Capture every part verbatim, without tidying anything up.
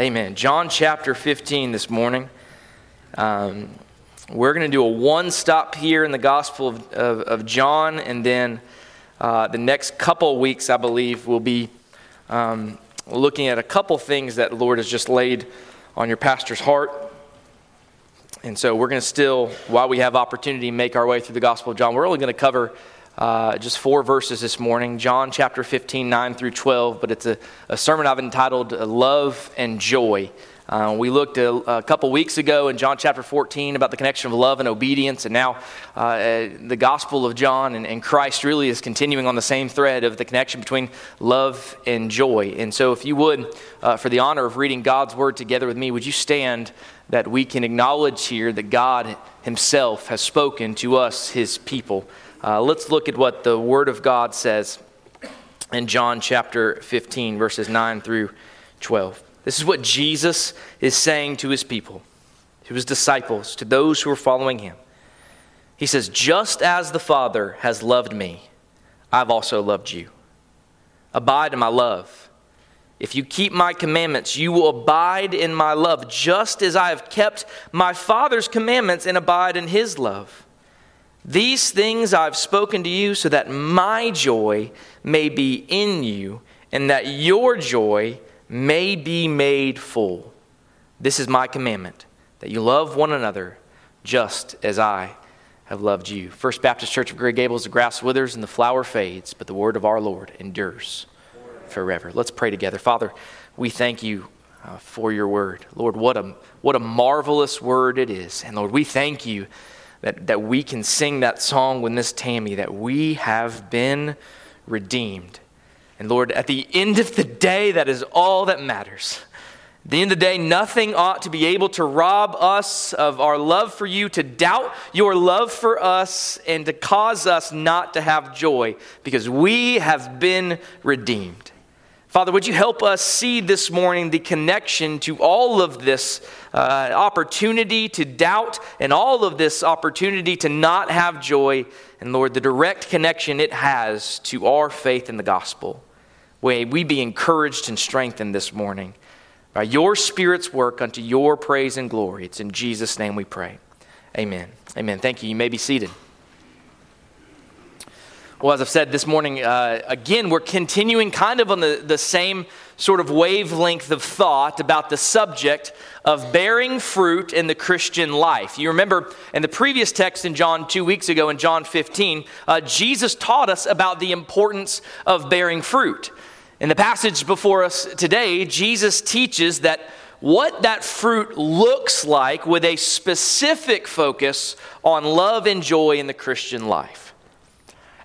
Amen. John chapter fifteen this morning. Um, we're going to do a one stop here in the Gospel of, of, of John, and then uh, the next couple weeks, I believe, we'll be um, looking at a couple things that the Lord has just laid on your pastor's heart. And so we're going to still, while we have opportunity, make our way through the Gospel of John. We're only going to cover uh, just four verses this morning, John chapter fifteen, nine through twelve, but it's a, a sermon I've entitled Love and Joy. Uh, we looked a, a couple weeks ago in John chapter fourteen about the connection of love and obedience, and now uh, the Gospel of John and, and Christ really is continuing on the same thread of the connection between love and joy. And so if you would, uh, for the honor of reading God's Word together with me, would you stand that we can acknowledge here that God himself has spoken to us, his people. Uh, let's look at what the Word of God says in John chapter fifteen, verses nine through twelve. This is what Jesus is saying to his people, to his disciples, to those who are following him. He says, "Just as the Father has loved me, I've also loved you. Abide in my love. If you keep my commandments, you will abide in my love, just as I have kept my Father's commandments and abide in his love. These things I've spoken to you so that my joy may be in you and that your joy may be made full. This is my commandment, that you love one another just as I have loved you." First Baptist Church of Great Gables, the grass withers and the flower fades, but the word of our Lord endures forever. Let's pray together. Father, we thank you uh, for your word. Lord, what a what a marvelous word it is. And Lord, we thank you that, that we can sing that song with Miss Tammy, that we have been redeemed. And Lord, at the end of the day, that is all that matters. At the end of the day, nothing ought to be able to rob us of our love for you, to doubt your love for us, and to cause us not to have joy, because we have been redeemed. Father, would you help us see this morning the connection to all of this uh, opportunity to doubt and all of this opportunity to not have joy, and Lord, the direct connection it has to our faith in the gospel. May we be encouraged and strengthened this morning by your Spirit's work unto your praise and glory. It's in Jesus' name we pray. Amen. Amen. Thank you. You may be seated. Well, as I've said this morning, uh, again, we're continuing kind of on the, the same sort of wavelength of thought about the subject of bearing fruit in the Christian life. You remember in the previous text in John two weeks ago in John fifteen, uh, Jesus taught us about the importance of bearing fruit. In the passage before us today, Jesus teaches that what that fruit looks like with a specific focus on love and joy in the Christian life.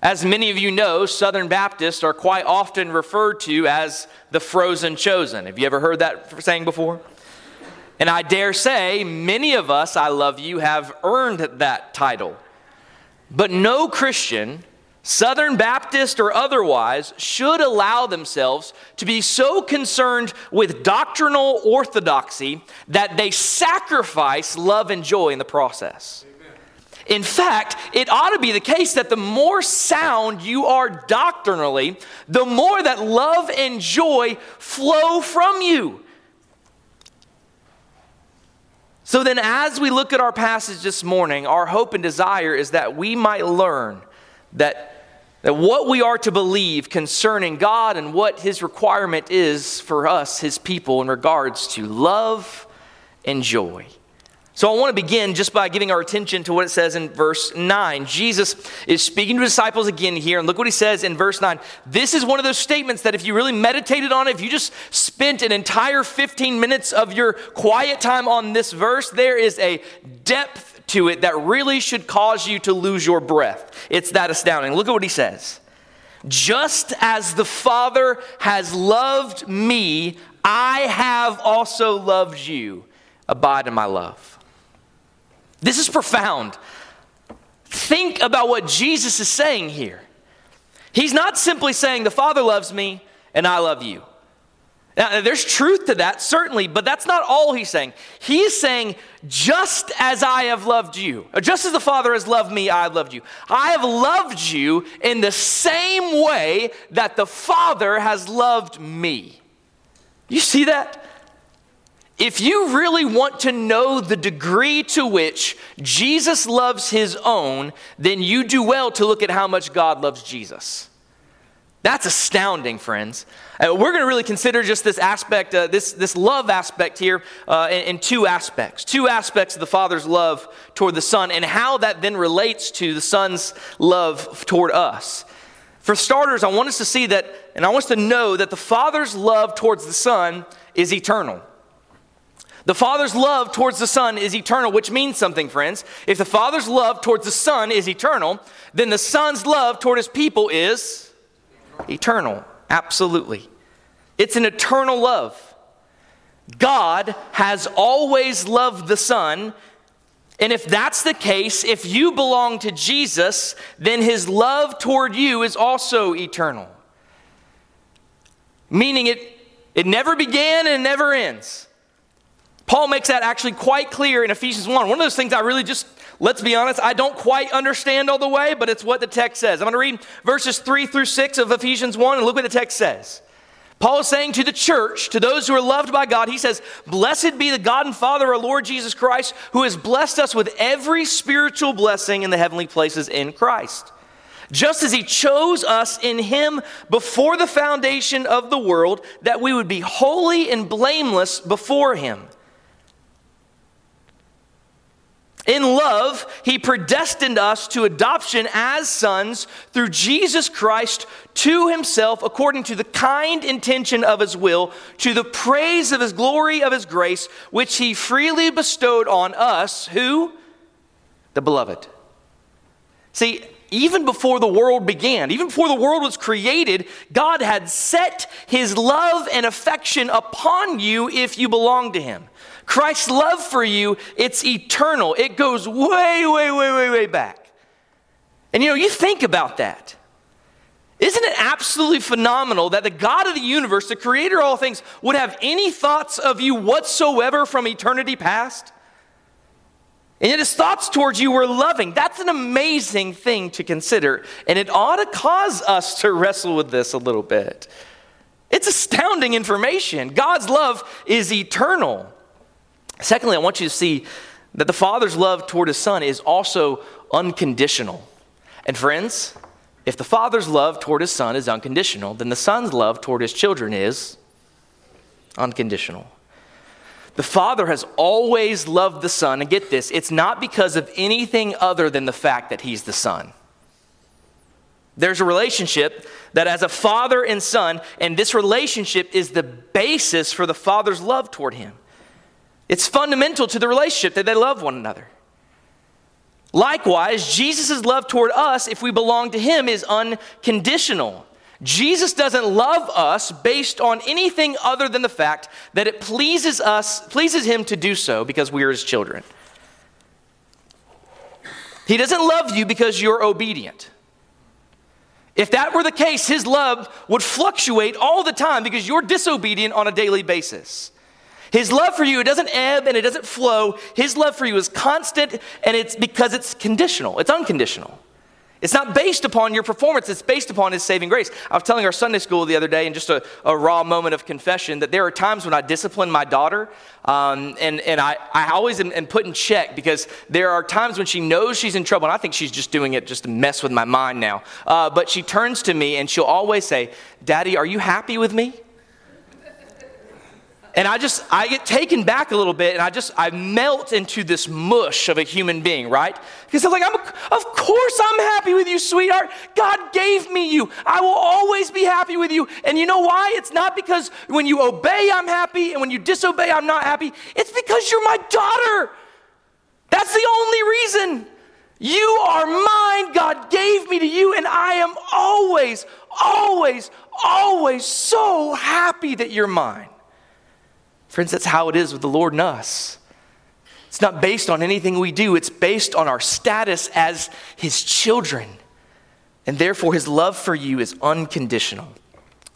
As many of you know, Southern Baptists are quite often referred to as the frozen chosen. Have you ever heard that saying before? And I dare say many of us, I love you, have earned that title. But no Christian, Southern Baptist or otherwise, should allow themselves to be so concerned with doctrinal orthodoxy that they sacrifice love and joy in the process. In fact, it ought to be the case that the more sound you are doctrinally, the more that love and joy flow from you. So then, as we look at our passage this morning, our hope and desire is that we might learn that, that what we are to believe concerning God and what his requirement is for us, his people, in regards to love and joy. So I want to begin just by giving our attention to what it says in verse nine. Jesus is speaking to his disciples again here, and look what he says in verse nine. This is one of those statements that if you really meditated on it, if you just spent an entire fifteen minutes of your quiet time on this verse, there is a depth to it that really should cause you to lose your breath. It's that astounding. Look at what he says. "Just as the Father has loved me, I have also loved you. Abide in my love." This is profound. Think about what Jesus is saying here. He's not simply saying the Father loves me and I love you. Now, there's truth to that, certainly, but that's not all he's saying. He is saying, just as I have loved you, or just as the Father has loved me, I have loved you. I have loved you in the same way that the Father has loved me. You see that? If you really want to know the degree to which Jesus loves his own, then you do well to look at how much God loves Jesus. That's astounding, friends. Uh, we're going to really consider just this aspect, uh, this, this love aspect here uh, in, in two aspects. Two aspects of the Father's love toward the Son and how that then relates to the Son's love toward us. For starters, I want us to see that, and I want us to know that the Father's love towards the Son is eternal. The Father's love towards the Son is eternal, which means something, friends. If the Father's love towards the Son is eternal, then the Son's love toward his people is eternal. Absolutely. It's an eternal love. God has always loved the Son, and if that's the case, if you belong to Jesus, then his love toward you is also eternal. Meaning it, it never began and it never ends. Paul makes that actually quite clear in Ephesians one. One of those things I really just, let's be honest, I don't quite understand all the way, but it's what the text says. I'm going to read verses three through six of Ephesians one and look what the text says. Paul is saying to the church, to those who are loved by God, he says, "Blessed be the God and Father of our Lord Jesus Christ, who has blessed us with every spiritual blessing in the heavenly places in Christ. Just as he chose us in him before the foundation of the world, that we would be holy and blameless before him. In love, he predestined us to adoption as sons through Jesus Christ to himself, according to the kind intention of his will, to the praise of his glory of his grace, which he freely bestowed on us, who? The beloved." See, even before the world began, even before the world was created, God had set his love and affection upon you if you belong to him. Christ's love for you, it's eternal. It goes way, way, way, way, way back. And you know, you think about that. Isn't it absolutely phenomenal that the God of the universe, the creator of all things, would have any thoughts of you whatsoever from eternity past? And yet his thoughts towards you were loving. That's an amazing thing to consider. And it ought to cause us to wrestle with this a little bit. It's astounding information. God's love is eternal. Secondly, I want you to see that the Father's love toward his Son is also unconditional. And friends, if the Father's love toward his Son is unconditional, then the Son's love toward his children is unconditional. The Father has always loved the Son, and get this, it's not because of anything other than the fact that he's the Son. There's a relationship that as a father and son, and this relationship is the basis for the Father's love toward him. It's fundamental to the relationship that they love one another. Likewise, Jesus' love toward us, if we belong to him, is unconditional. Jesus doesn't love us based on anything other than the fact that it pleases us, pleases him to do so because we are his children. He doesn't love you because you're obedient. If that were the case, his love would fluctuate all the time because you're disobedient on a daily basis. His love for you, it doesn't ebb and it doesn't flow. His love for you is constant, and it's because it's conditional. It's unconditional. It's not based upon your performance. It's based upon his saving grace. I was telling our Sunday school the other day in just a, a raw moment of confession that there are times when I discipline my daughter, um, and, and I, I always am, am put in check because there are times when she knows she's in trouble, and I think she's just doing it just to mess with my mind now. Uh, but she turns to me, and she'll always say, "Daddy, are you happy with me?" And I just, I get taken back a little bit, and I just, I melt into this mush of a human being, right? Because I'm like, I'm, of course I'm happy with you, sweetheart. God gave me you. I will always be happy with you. And you know why? It's not because when you obey, I'm happy, and when you disobey, I'm not happy. It's because you're my daughter. That's the only reason. You are mine. God gave me to you, and I am always, always, always so happy that you're mine. Friends, that's how it is with the Lord and us. It's not based on anything we do. It's based on our status as his children. And therefore, his love for you is unconditional.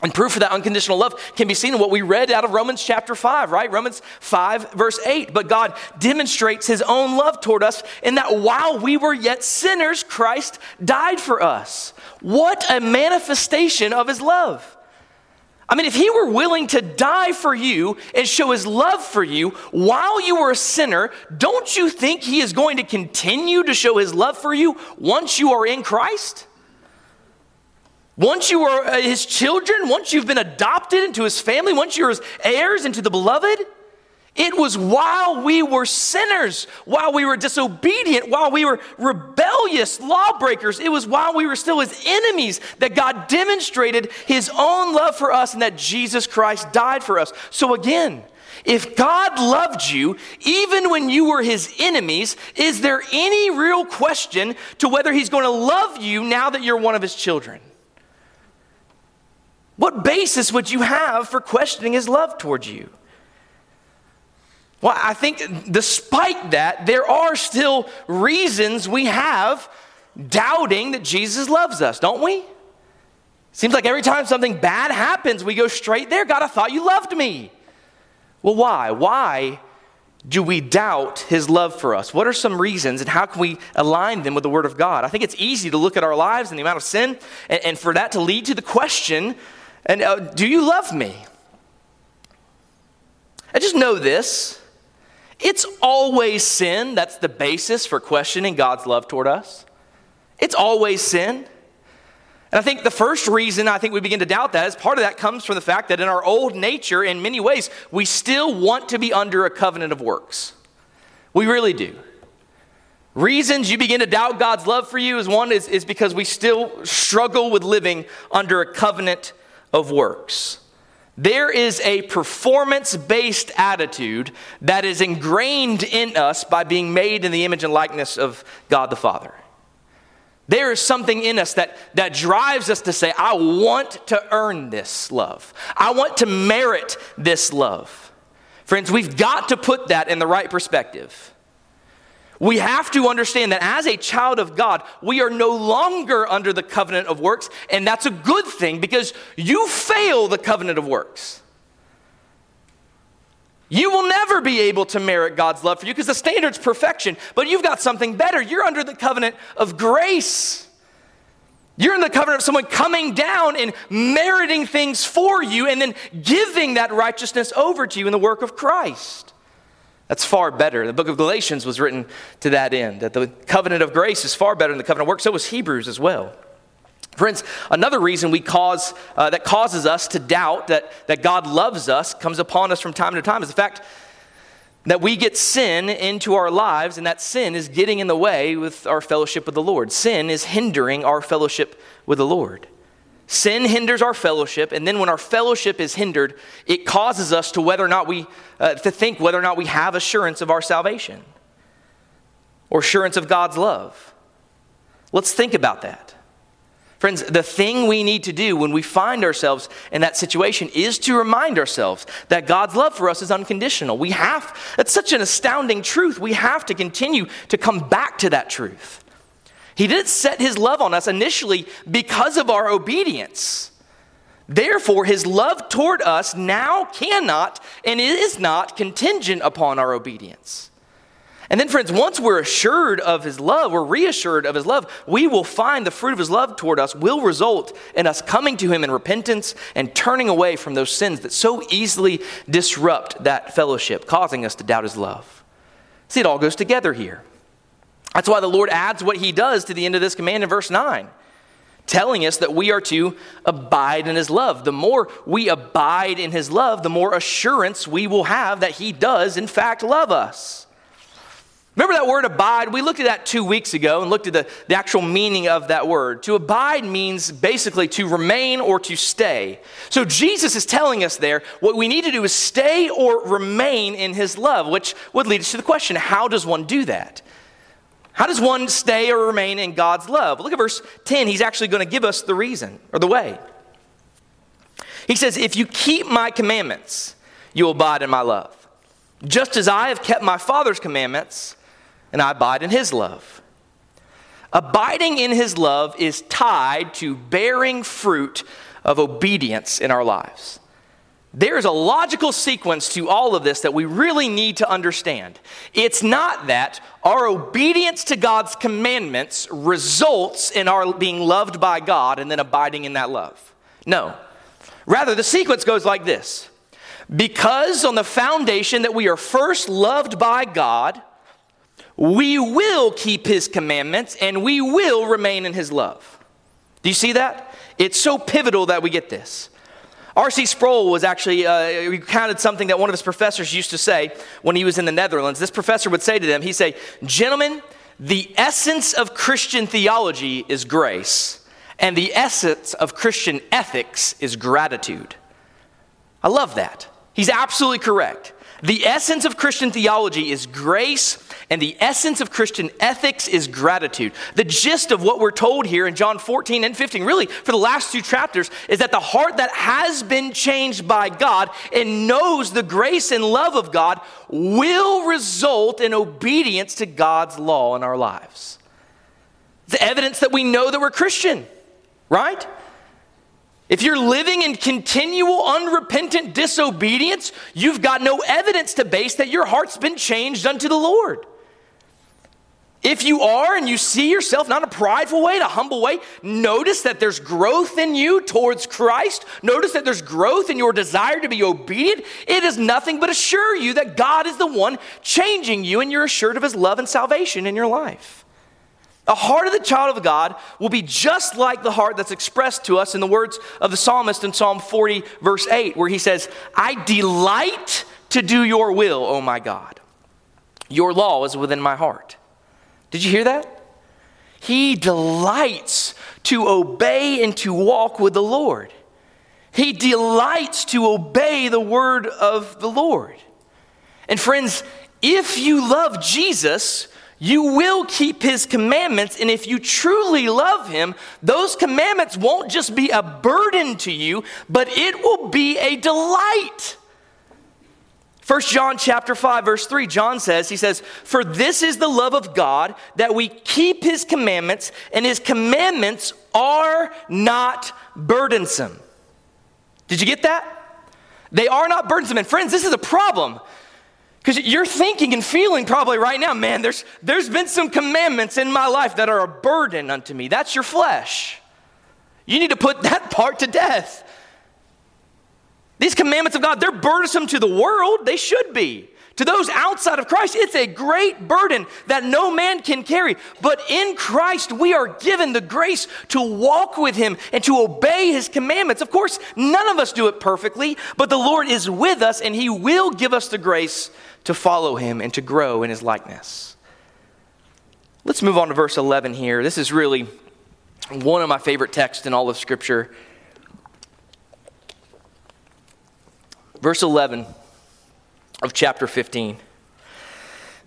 And proof of that unconditional love can be seen in what we read out of Romans chapter five, right? Romans five, verse eight. But God demonstrates his own love toward us in that while we were yet sinners, Christ died for us. What a manifestation of his love. I mean, if he were willing to die for you and show his love for you while you were a sinner, don't you think he is going to continue to show his love for you once you are in Christ? Once you are his children, once you've been adopted into his family, once you're his heirs into the beloved? It was while we were sinners, while we were disobedient, while we were rebellious lawbreakers. It was while we were still his enemies that God demonstrated his own love for us and that Jesus Christ died for us. So again, if God loved you, even when you were his enemies, is there any real question to whether he's going to love you now that you're one of his children? What basis would you have for questioning his love towards you? Well, I think despite that, there are still reasons we have doubting that Jesus loves us, don't we? Seems like every time something bad happens, we go straight there. God, I thought you loved me. Well, why? Why do we doubt his love for us? What are some reasons, and how can we align them with the Word of God? I think it's easy to look at our lives and the amount of sin, and, and for that to lead to the question, and uh, do you love me? I just know this. It's always sin that's the basis for questioning God's love toward us. It's always sin. And I think the first reason I think we begin to doubt that is part of that comes from the fact that in our old nature, in many ways, we still want to be under a covenant of works. We really do. Reasons you begin to doubt God's love for you is one is, is because we still struggle with living under a covenant of works. There is a performance-based attitude that is ingrained in us by being made in the image and likeness of God the Father. There is something in us that, that drives us to say, I want to earn this love. I want to merit this love. Friends, we've got to put that in the right perspective. We have to understand that as a child of God, we are no longer under the covenant of works, and that's a good thing because you fail the covenant of works. You will never be able to merit God's love for you because the standard's perfection, but you've got something better. You're under the covenant of grace. You're in the covenant of someone coming down and meriting things for you and then giving that righteousness over to you in the work of Christ. That's far better. The book of Galatians was written to that end, that the covenant of grace is far better than the covenant of works. So was Hebrews as well. Friends, another reason we cause uh, that causes us to doubt that, that God loves us comes upon us from time to time is the fact that we get sin into our lives, and that sin is getting in the way with our fellowship with the Lord. Sin is hindering our fellowship with the Lord. Sin hinders our fellowship, and then when our fellowship is hindered, it causes us to whether or not we uh, to think whether or not we have assurance of our salvation or assurance of God's love. Let's think about that. Friends, the thing we need to do when we find ourselves in that situation is to remind ourselves that God's love for us is unconditional. We have, that's such an astounding truth. We have to continue to come back to that truth. He didn't set his love on us initially because of our obedience. Therefore, his love toward us now cannot and is not contingent upon our obedience. And then, friends, once we're assured of his love, we're reassured of his love, we will find the fruit of his love toward us will result in us coming to him in repentance and turning away from those sins that so easily disrupt that fellowship, causing us to doubt his love. See, it all goes together here. That's why the Lord adds what he does to the end of this command in verse nine, telling us that we are to abide in his love. The more we abide in his love, the more assurance we will have that he does, in fact, love us. Remember that word abide? We looked at that two weeks ago and looked at the, the actual meaning of that word. To abide means basically to remain or to stay. So Jesus is telling us there what we need to do is stay or remain in his love, which would lead us to the question, how does one do that? How does one stay or remain in God's love? Look at verse ten. He's actually going to give us the reason or the way. He says, if you keep my commandments, you will abide in my love, just as I have kept my Father's commandments and I abide in his love. Abiding in his love is tied to bearing fruit of obedience in our lives. There is a logical sequence to all of this that we really need to understand. It's not that our obedience to God's commandments results in our being loved by God and then abiding in that love. No. Rather, the sequence goes like this. Because on the foundation that we are first loved by God, we will keep his commandments and we will remain in his love. Do you see that? It's so pivotal that we get this. R C. Sproul was actually, uh, recounted something that one of his professors used to say when he was in the Netherlands. This professor would say to them, he'd say, "Gentlemen, the essence of Christian theology is grace, and the essence of Christian ethics is gratitude." I love that. He's absolutely correct. The essence of Christian theology is grace, and the essence of Christian ethics is gratitude. The gist of what we're told here in John fourteen and fifteen, really for the last two chapters, is that the heart that has been changed by God and knows the grace and love of God will result in obedience to God's law in our lives. It's evidence that we know that we're Christian, right? If you're living in continual unrepentant disobedience, you've got no evidence to base that your heart's been changed unto the Lord. If you are and you see yourself, not in a prideful way, in a humble way, notice that there's growth in you towards Christ. Notice that there's growth in your desire to be obedient. It is nothing but assure you that God is the one changing you and you're assured of his love and salvation in your life. The heart of the child of God will be just like the heart that's expressed to us in the words of the psalmist in Psalm forty, verse eight, where he says, "I delight to do your will, O my God. Your law is within my heart." Did you hear that? He delights to obey and to walk with the Lord. He delights to obey the word of the Lord. And friends, if you love Jesus, you will keep his commandments, and if you truly love him, those commandments won't just be a burden to you, but it will be a delight. First John chapter five, verse three, John says, he says, "For this is the love of God, that we keep his commandments, and his commandments are not burdensome." Did you get that? They are not burdensome. And friends, this is a problem. Because you're thinking and feeling probably right now, man, there's, there's been some commandments in my life that are a burden unto me. That's your flesh. You need to put that part to death. These commandments of God, they're burdensome to the world. They should be. To those outside of Christ, it's a great burden that no man can carry. But in Christ, we are given the grace to walk with him and to obey his commandments. Of course, none of us do it perfectly, but the Lord is with us and he will give us the grace to follow him and to grow in his likeness. Let's move on to verse eleven here. This is really one of my favorite texts in all of Scripture. Verse eleven of chapter fifteen.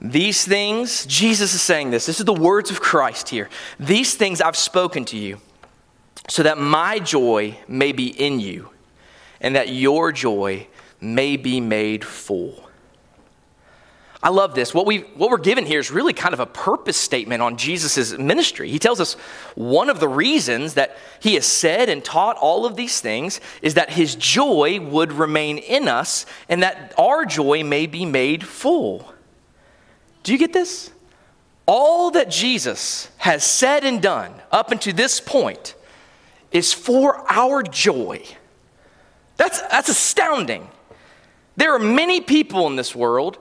"These things," Jesus is saying this, this is the words of Christ here. "These things I've spoken to you so that my joy may be in you and that your joy may be made full." I love this. What, we've, what we're given here is really kind of a purpose statement on Jesus' ministry. He tells us one of the reasons that he has said and taught all of these things is that his joy would remain in us and that our joy may be made full. Do you get this? All that Jesus has said and done up until this point is for our joy. That's, that's astounding. There are many people in this world,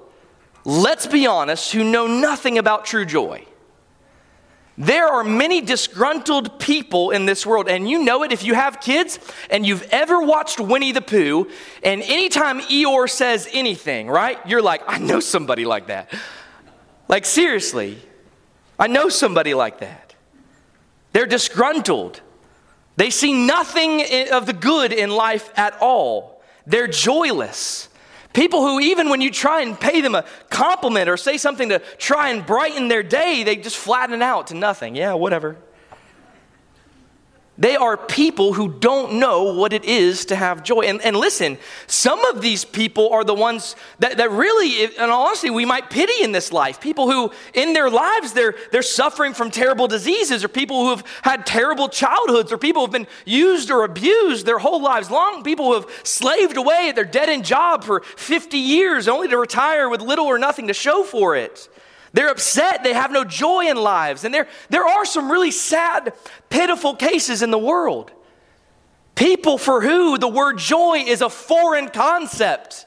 let's be honest, who know nothing about true joy. There are many disgruntled people in this world, and you know it if you have kids and you've ever watched Winnie the Pooh, and anytime Eeyore says anything, right, you're like, I know somebody like that. Like, seriously, I know somebody like that. They're disgruntled. They see nothing of the good in life at all. They're joyless. People who, even when you try and pay them a compliment or say something to try and brighten their day, they just flatten out to nothing. Yeah, whatever. They are people who don't know what it is to have joy. And, and listen, some of these people are the ones that, that really, and honestly, we might pity in this life. People who, in their lives, they're, they're suffering from terrible diseases, or people who have had terrible childhoods, or people who have been used or abused their whole lives long, people who have slaved away at their dead-end job for fifty years only to retire with little or nothing to show for it. They're upset. They have no joy in lives. And there, there are some really sad, pitiful cases in the world. People for who the word joy is a foreign concept.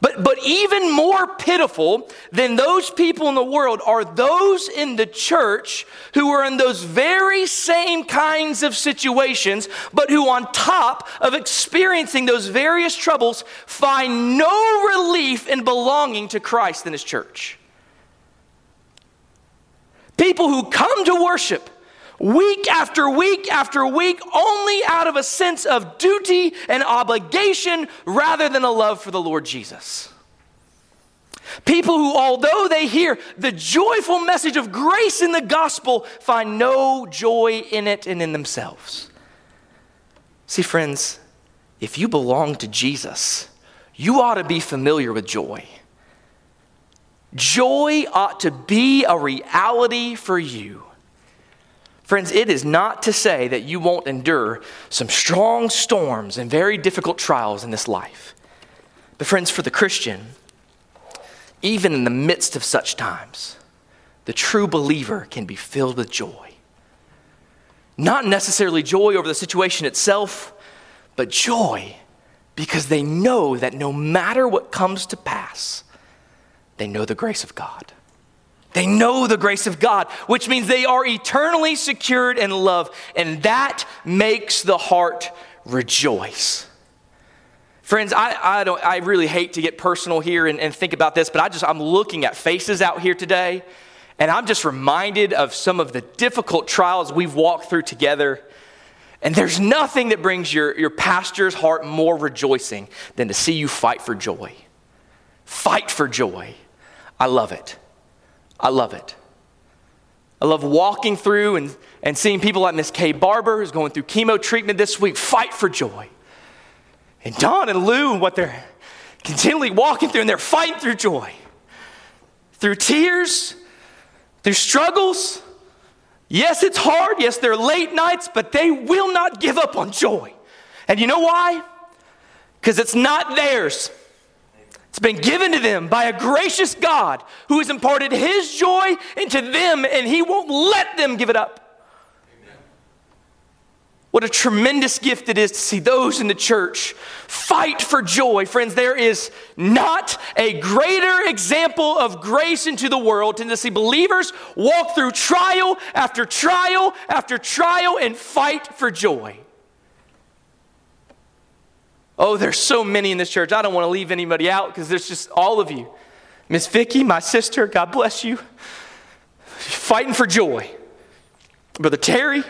But, but even more pitiful than those people in the world are those in the church who are in those very same kinds of situations, but who on top of experiencing those various troubles find no relief in belonging to Christ and his church. People who come to worship week after week after week only out of a sense of duty and obligation rather than a love for the Lord Jesus. People who, although they hear the joyful message of grace in the gospel, find no joy in it and in themselves. See, friends, if you belong to Jesus, you ought to be familiar with joy. Joy ought to be a reality for you. Friends, it is not to say that you won't endure some strong storms and very difficult trials in this life. But friends, for the Christian, even in the midst of such times, the true believer can be filled with joy. Not necessarily joy over the situation itself, but joy because they know that no matter what comes to pass, they know the grace of God. They know the grace of God, which means they are eternally secured in love, and that makes the heart rejoice. Friends, I, I don't I really hate to get personal here and, and think about this, but I just I'm looking at faces out here today, and I'm just reminded of some of the difficult trials we've walked through together. And there's nothing that brings your, your pastor's heart more rejoicing than to see you fight for joy. Fight for joy. I love it. I love it. I love walking through and, and seeing people like Miss Kay Barber, who's going through chemo treatment this week, fight for joy. And Don and Lou, and what they're continually walking through, and they're fighting through joy. Through tears, through struggles. Yes, it's hard. Yes, they're late nights, but they will not give up on joy. And you know why? Because it's not theirs. It's been given to them by a gracious God who has imparted his joy into them, and he won't let them give it up. Amen. What a tremendous gift it is to see those in the church fight for joy. Friends, there is not a greater example of grace into the world than to see believers walk through trial after trial after trial and fight for joy. Oh, there's so many in this church. I don't want to leave anybody out because there's just all of you. Miss Vicki, my sister, God bless you. Fighting for joy. Brother Terry,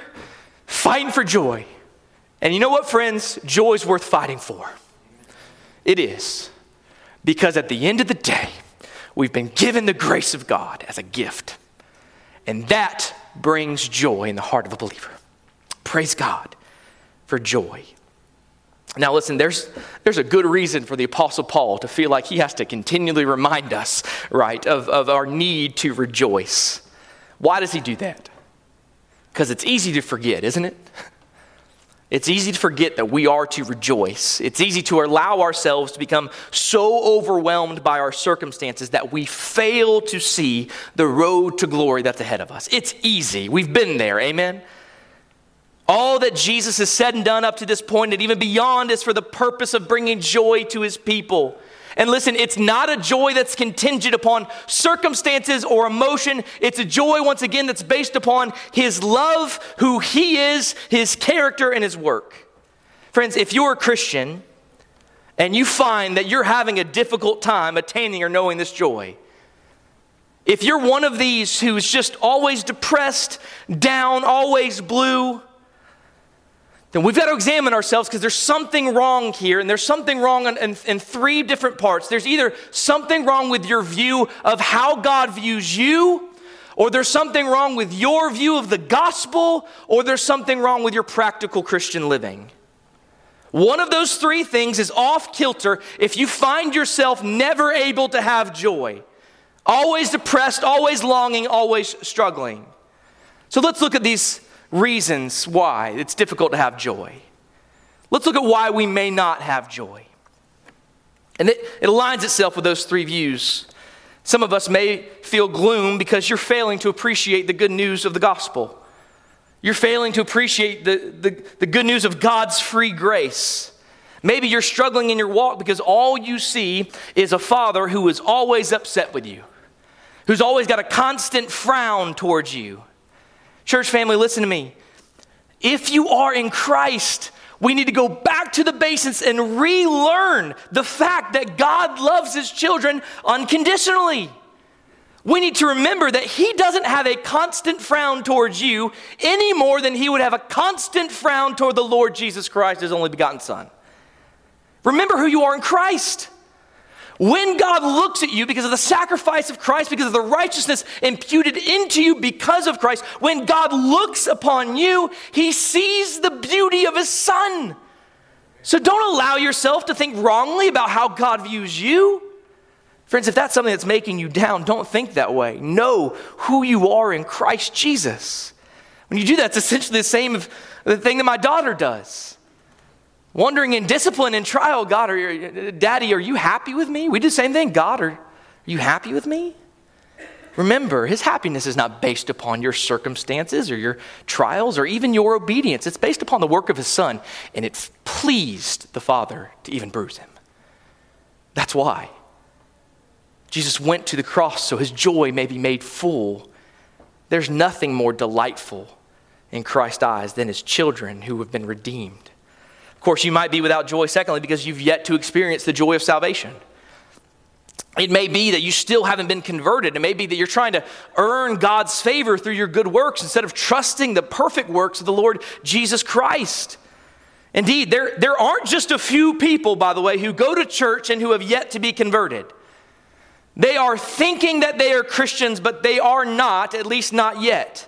fighting for joy. And you know what, friends? Joy is worth fighting for. It is. Because at the end of the day, we've been given the grace of God as a gift. And that brings joy in the heart of a believer. Praise God for joy. Now listen, there's there's a good reason for the Apostle Paul to feel like he has to continually remind us, right, of, of our need to rejoice. Why does he do that? Because it's easy to forget, isn't it? It's easy to forget that we are to rejoice. It's easy to allow ourselves to become so overwhelmed by our circumstances that we fail to see the road to glory that's ahead of us. It's easy. We've been there, amen? All that Jesus has said and done up to this point and even beyond is for the purpose of bringing joy to his people. And listen, it's not a joy that's contingent upon circumstances or emotion. It's a joy, once again, that's based upon his love, who he is, his character, and his work. Friends, if you're a Christian and you find that you're having a difficult time attaining or knowing this joy, if you're one of these who's just always depressed, down, always blue, then we've got to examine ourselves because there's something wrong here, and there's something wrong in, in, in three different parts. There's either something wrong with your view of how God views you, or there's something wrong with your view of the gospel, or there's something wrong with your practical Christian living. One of those three things is off kilter if you find yourself never able to have joy, always depressed, always longing, always struggling. So let's look at these reasons why it's difficult to have joy. Let's look at why we may not have joy. And it, it aligns itself with those three views. Some of us may feel gloom because you're failing to appreciate the good news of the gospel. You're failing to appreciate the, the, the good news of God's free grace. Maybe you're struggling in your walk because all you see is a father who is always upset with you, who's always got a constant frown towards you. Church family, listen to me. If you are in Christ, we need to go back to the basics and relearn the fact that God loves his children unconditionally. We need to remember that he doesn't have a constant frown towards you any more than he would have a constant frown toward the Lord Jesus Christ, his only begotten Son. Remember who you are in Christ. When God looks at you because of the sacrifice of Christ, because of the righteousness imputed into you because of Christ, when God looks upon you, he sees the beauty of his Son. So don't allow yourself to think wrongly about how God views you. Friends, if that's something that's making you down, don't think that way. Know who you are in Christ Jesus. When you do that, it's essentially the same thing that my daughter does. Wondering in discipline and trial, God, or Daddy, are you happy with me? We do the same thing. God, are, are you happy with me? Remember, his happiness is not based upon your circumstances or your trials or even your obedience. It's based upon the work of his Son, and it pleased the Father to even bruise him. That's why Jesus went to the cross so his joy may be made full. There's nothing more delightful in Christ's eyes than his children who have been redeemed. Of course, you might be without joy, secondly, because you've yet to experience the joy of salvation. It may be that you still haven't been converted. It may be that you're trying to earn God's favor through your good works instead of trusting the perfect works of the Lord Jesus Christ. Indeed, there, there aren't just a few people, by the way, who go to church and who have yet to be converted. They are thinking that they are Christians, but they are not, at least not yet.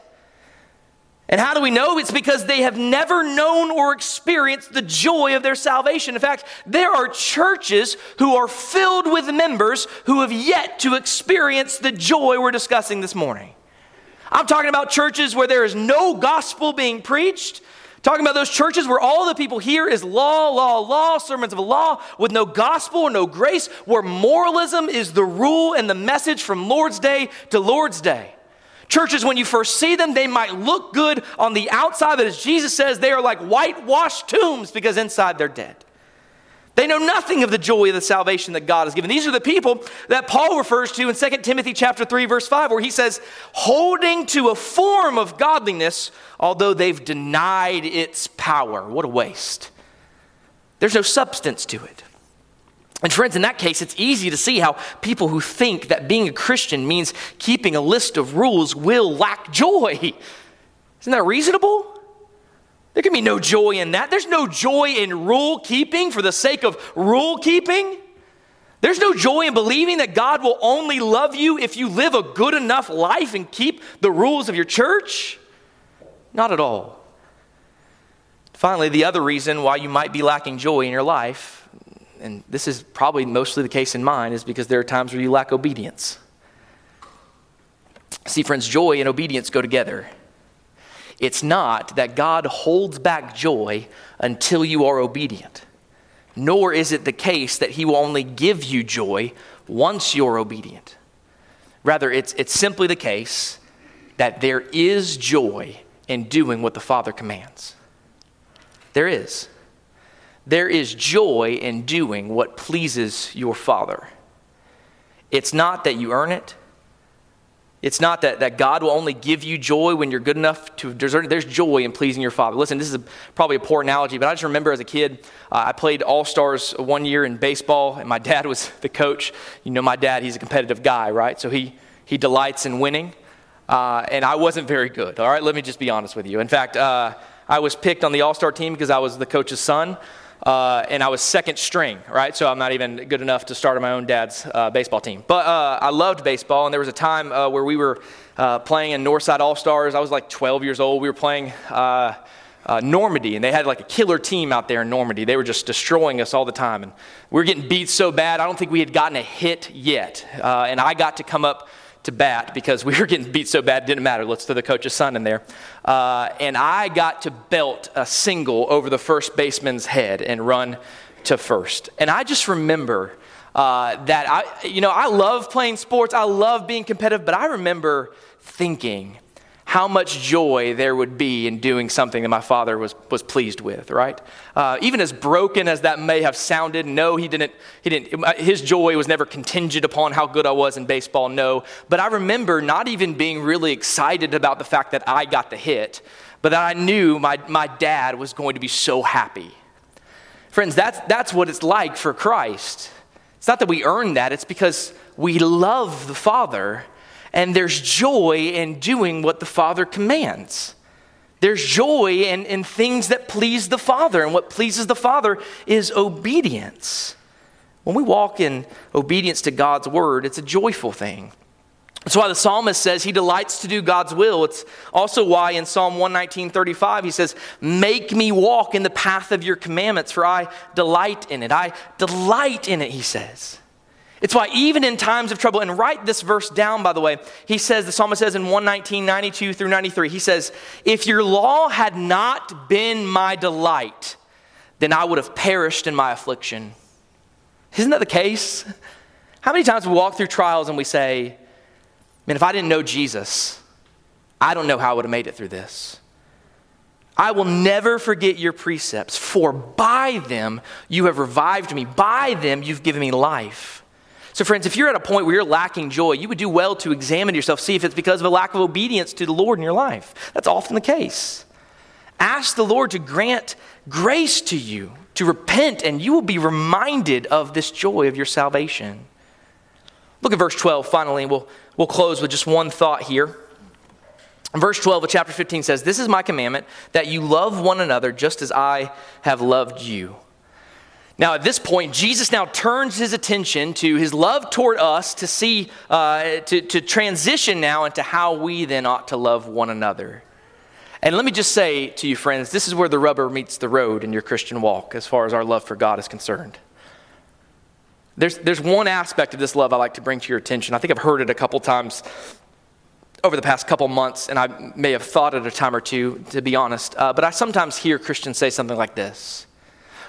And how do we know? It's because they have never known or experienced the joy of their salvation. In fact, there are churches who are filled with members who have yet to experience the joy we're discussing this morning. I'm talking about churches where there is no gospel being preached. I'm talking about those churches where all the people hear is law, law, law, sermons of law with no gospel or no grace, where moralism is the rule and the message from Lord's Day to Lord's Day. Churches, when you first see them, they might look good on the outside, but as Jesus says, they are like whitewashed tombs because inside they're dead. They know nothing of the joy of the salvation that God has given. These are the people that Paul refers to in Second Timothy chapter three, verse five, where he says, holding to a form of godliness, although they've denied its power. What a waste. There's no substance to it. And friends, in that case, it's easy to see how people who think that being a Christian means keeping a list of rules will lack joy. Isn't that reasonable? There can be no joy in that. There's no joy in rule keeping for the sake of rule keeping. There's no joy in believing that God will only love you if you live a good enough life and keep the rules of your church. Not at all. Finally, the other reason why you might be lacking joy in your life, and this is probably mostly the case in mine, is because there are times where you lack obedience. See, friends, joy and obedience go together. It's not that God holds back joy until you are obedient, nor is it the case that he will only give you joy once you're obedient. Rather, it's, it's simply the case that there is joy in doing what the Father commands. There is. There is joy in doing what pleases your Father. It's not that you earn it. It's not that, that God will only give you joy when you're good enough to deserve it. There's joy in pleasing your Father. Listen, this is a, probably a poor analogy, but I just remember as a kid, uh, I played All-Stars one year in baseball, and my dad was the coach. You know my dad, he's a competitive guy, right? So he, he delights in winning, uh, and I wasn't very good. All right, let me just be honest with you. In fact, uh, I was picked on the All-Star team because I was the coach's son. Uh, and I was second string, right? So I'm not even good enough to start on my own dad's uh, baseball team. But uh, I loved baseball, and there was a time uh, where we were uh, playing in Northside All-Stars. I was like twelve years old. We were playing uh, uh, Normandy, and they had like a killer team out there in Normandy. They were just destroying us all the time, and we were getting beat so bad, I don't think we had gotten a hit yet. Uh, and I got to come up to bat because we were getting beat so bad, it didn't matter. Let's throw the coach's son in there. Uh, and I got to belt a single over the first baseman's head and run to first. And I just remember uh, that, I, you know, I love playing sports. I love being competitive. But I remember thinking how much joy there would be in doing something that my father was was pleased with, right? Uh, even as broken as that may have sounded, no, he didn't, he didn't, his joy was never contingent upon how good I was in baseball, no. But I remember not even being really excited about the fact that I got the hit, but that I knew my, my dad was going to be so happy. Friends, that's, that's what it's like for Christ. It's not that we earn that, it's because we love the Father. And there's joy in doing what the Father commands. There's joy in, in things that please the Father. And what pleases the Father is obedience. When we walk in obedience to God's word, it's a joyful thing. That's why the psalmist says he delights to do God's will. It's also why in Psalm one nineteen, thirty-five, he says, "Make me walk in the path of your commandments, for I delight in it." I delight in it, he says. It's why even in times of trouble, and write this verse down, by the way, he says, the psalmist says in one nineteen, ninety-two through ninety-three, he says, "If your law had not been my delight, then I would have perished in my affliction." Isn't that the case? How many times we walk through trials and we say, man, if I didn't know Jesus, I don't know how I would have made it through this. I will never forget your precepts, for by them you have revived me. By them you've given me life. So friends, if you're at a point where you're lacking joy, you would do well to examine yourself, see if it's because of a lack of obedience to the Lord in your life. That's often the case. Ask the Lord to grant grace to you, to repent, and you will be reminded of this joy of your salvation. Look at verse twelve, finally, and we'll, we'll close with just one thought here. Verse twelve of chapter fifteen says, "This is my commandment, that you love one another just as I have loved you." Now, at this point, Jesus now turns his attention to his love toward us to see, uh, to, to transition now into how we then ought to love one another. And let me just say to you, friends, this is where the rubber meets the road in your Christian walk as far as our love for God is concerned. There's, there's one aspect of this love I like to bring to your attention. I think I've heard it a couple times over the past couple months, and I may have thought it a time or two, to be honest. Uh, but I sometimes hear Christians say something like this.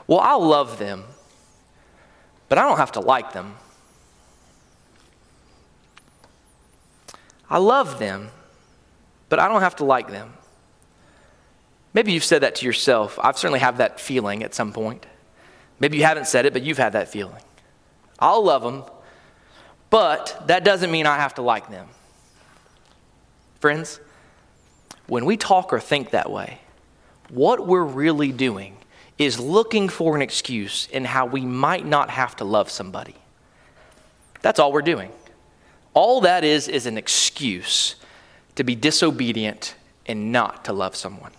Well, I love them, but I don't have to like them. I love them, but I don't have to like them. Maybe you've said that to yourself. I've certainly had that feeling at some point. Maybe you haven't said it, but you've had that feeling. I'll love them, but that doesn't mean I have to like them. Friends, when we talk or think that way, what we're really doing is looking for an excuse in how we might not have to love somebody. That's all we're doing. All that is is an excuse to be disobedient and not to love someone.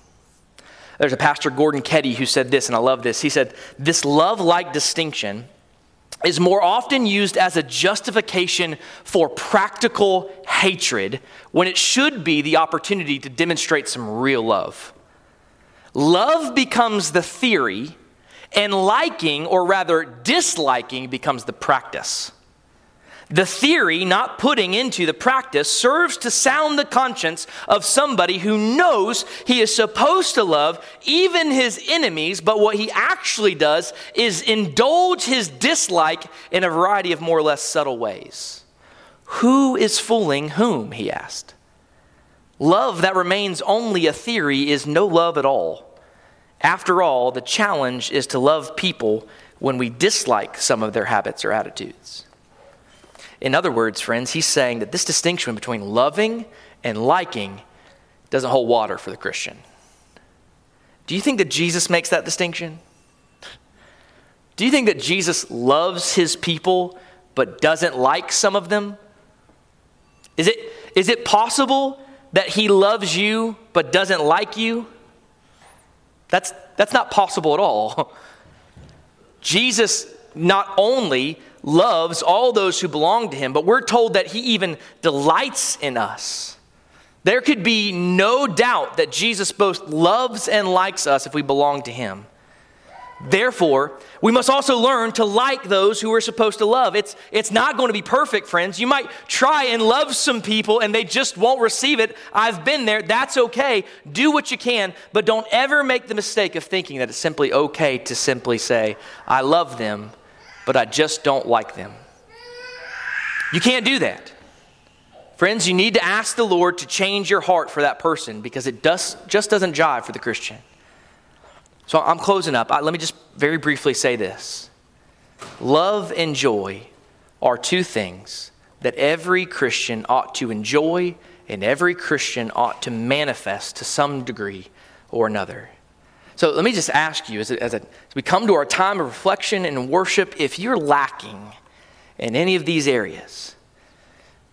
There's a pastor, Gordon Keddie, who said this, and I love this. He said, "This love-like distinction is more often used as a justification for practical hatred when it should be the opportunity to demonstrate some real love. Love becomes the theory, and liking, or rather disliking, becomes the practice. The theory, not putting into the practice, serves to sound the conscience of somebody who knows he is supposed to love even his enemies, but what he actually does is indulge his dislike in a variety of more or less subtle ways." Who is fooling whom, he asked. Love that remains only a theory is no love at all. After all, the challenge is to love people when we dislike some of their habits or attitudes. In other words, friends, he's saying that this distinction between loving and liking doesn't hold water for the Christian. Do you think that Jesus makes that distinction? Do you think that Jesus loves his people but doesn't like some of them? Is it is it possible that he loves you but doesn't like you? That's that's not possible at all. Jesus not only loves all those who belong to him, but we're told that he even delights in us. There could be no doubt that Jesus both loves and likes us if we belong to him. Therefore, we must also learn to like those who we're supposed to love. It's, it's not going to be perfect, friends. You might try and love some people and they just won't receive it. I've been there. That's okay. Do what you can, but don't ever make the mistake of thinking that it's simply okay to simply say, I love them, but I just don't like them. You can't do that. Friends, you need to ask the Lord to change your heart for that person, because it does, just doesn't jive for the Christian. So I'm closing up. I, let me just very briefly say this. Love and joy are two things that every Christian ought to enjoy and every Christian ought to manifest to some degree or another. So let me just ask you, as, a, as, a, as we come to our time of reflection and worship, if you're lacking in any of these areas,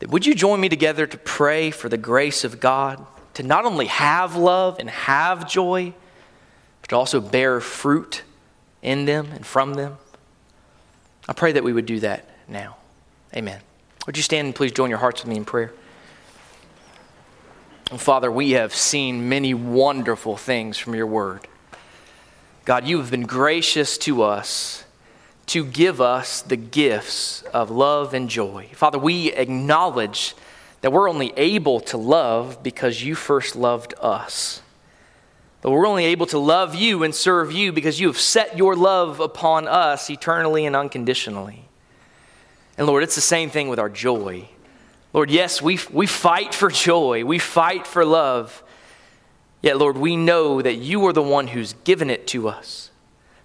would you join me together to pray for the grace of God to not only have love and have joy, but to also bear fruit in them and from them? I pray that we would do that now. Amen. Would you stand and please join your hearts with me in prayer? And Father, we have seen many wonderful things from your word. God, you have been gracious to us to give us the gifts of love and joy. Father, we acknowledge that we're only able to love because you first loved us. But we're only able to love you and serve you because you have set your love upon us eternally and unconditionally. And Lord, it's the same thing with our joy. Lord, yes, we we fight for joy. We fight for love. Yet, Lord, we know that you are the one who's given it to us.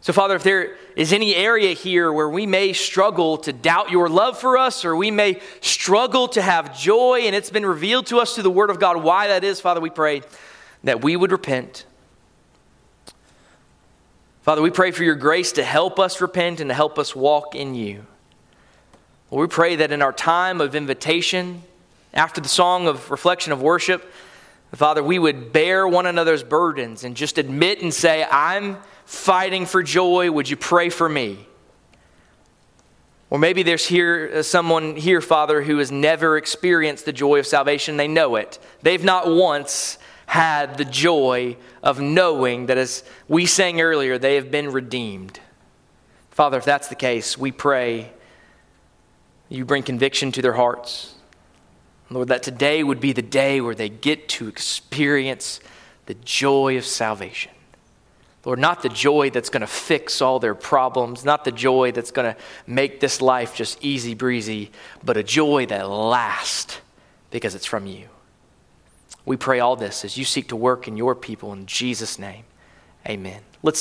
So, Father, if there is any area here where we may struggle to doubt your love for us, or we may struggle to have joy, and it's been revealed to us through the Word of God why that is, Father, we pray that we would repent. Father, we pray for your grace to help us repent and to help us walk in you. Lord, we pray that in our time of invitation, after the song of reflection of worship, Father, we would bear one another's burdens and just admit and say, I'm fighting for joy. Would you pray for me? Or maybe there's here someone here, Father, who has never experienced the joy of salvation. They know it. They've not once had the joy of knowing that, as we sang earlier, they have been redeemed. Father, if that's the case, we pray you bring conviction to their hearts. Lord, that today would be the day where they get to experience the joy of salvation. Lord, not the joy that's going to fix all their problems, not the joy that's going to make this life just easy breezy, but a joy that lasts because it's from you. We pray all this as you seek to work in your people in Jesus' name. Amen. Let's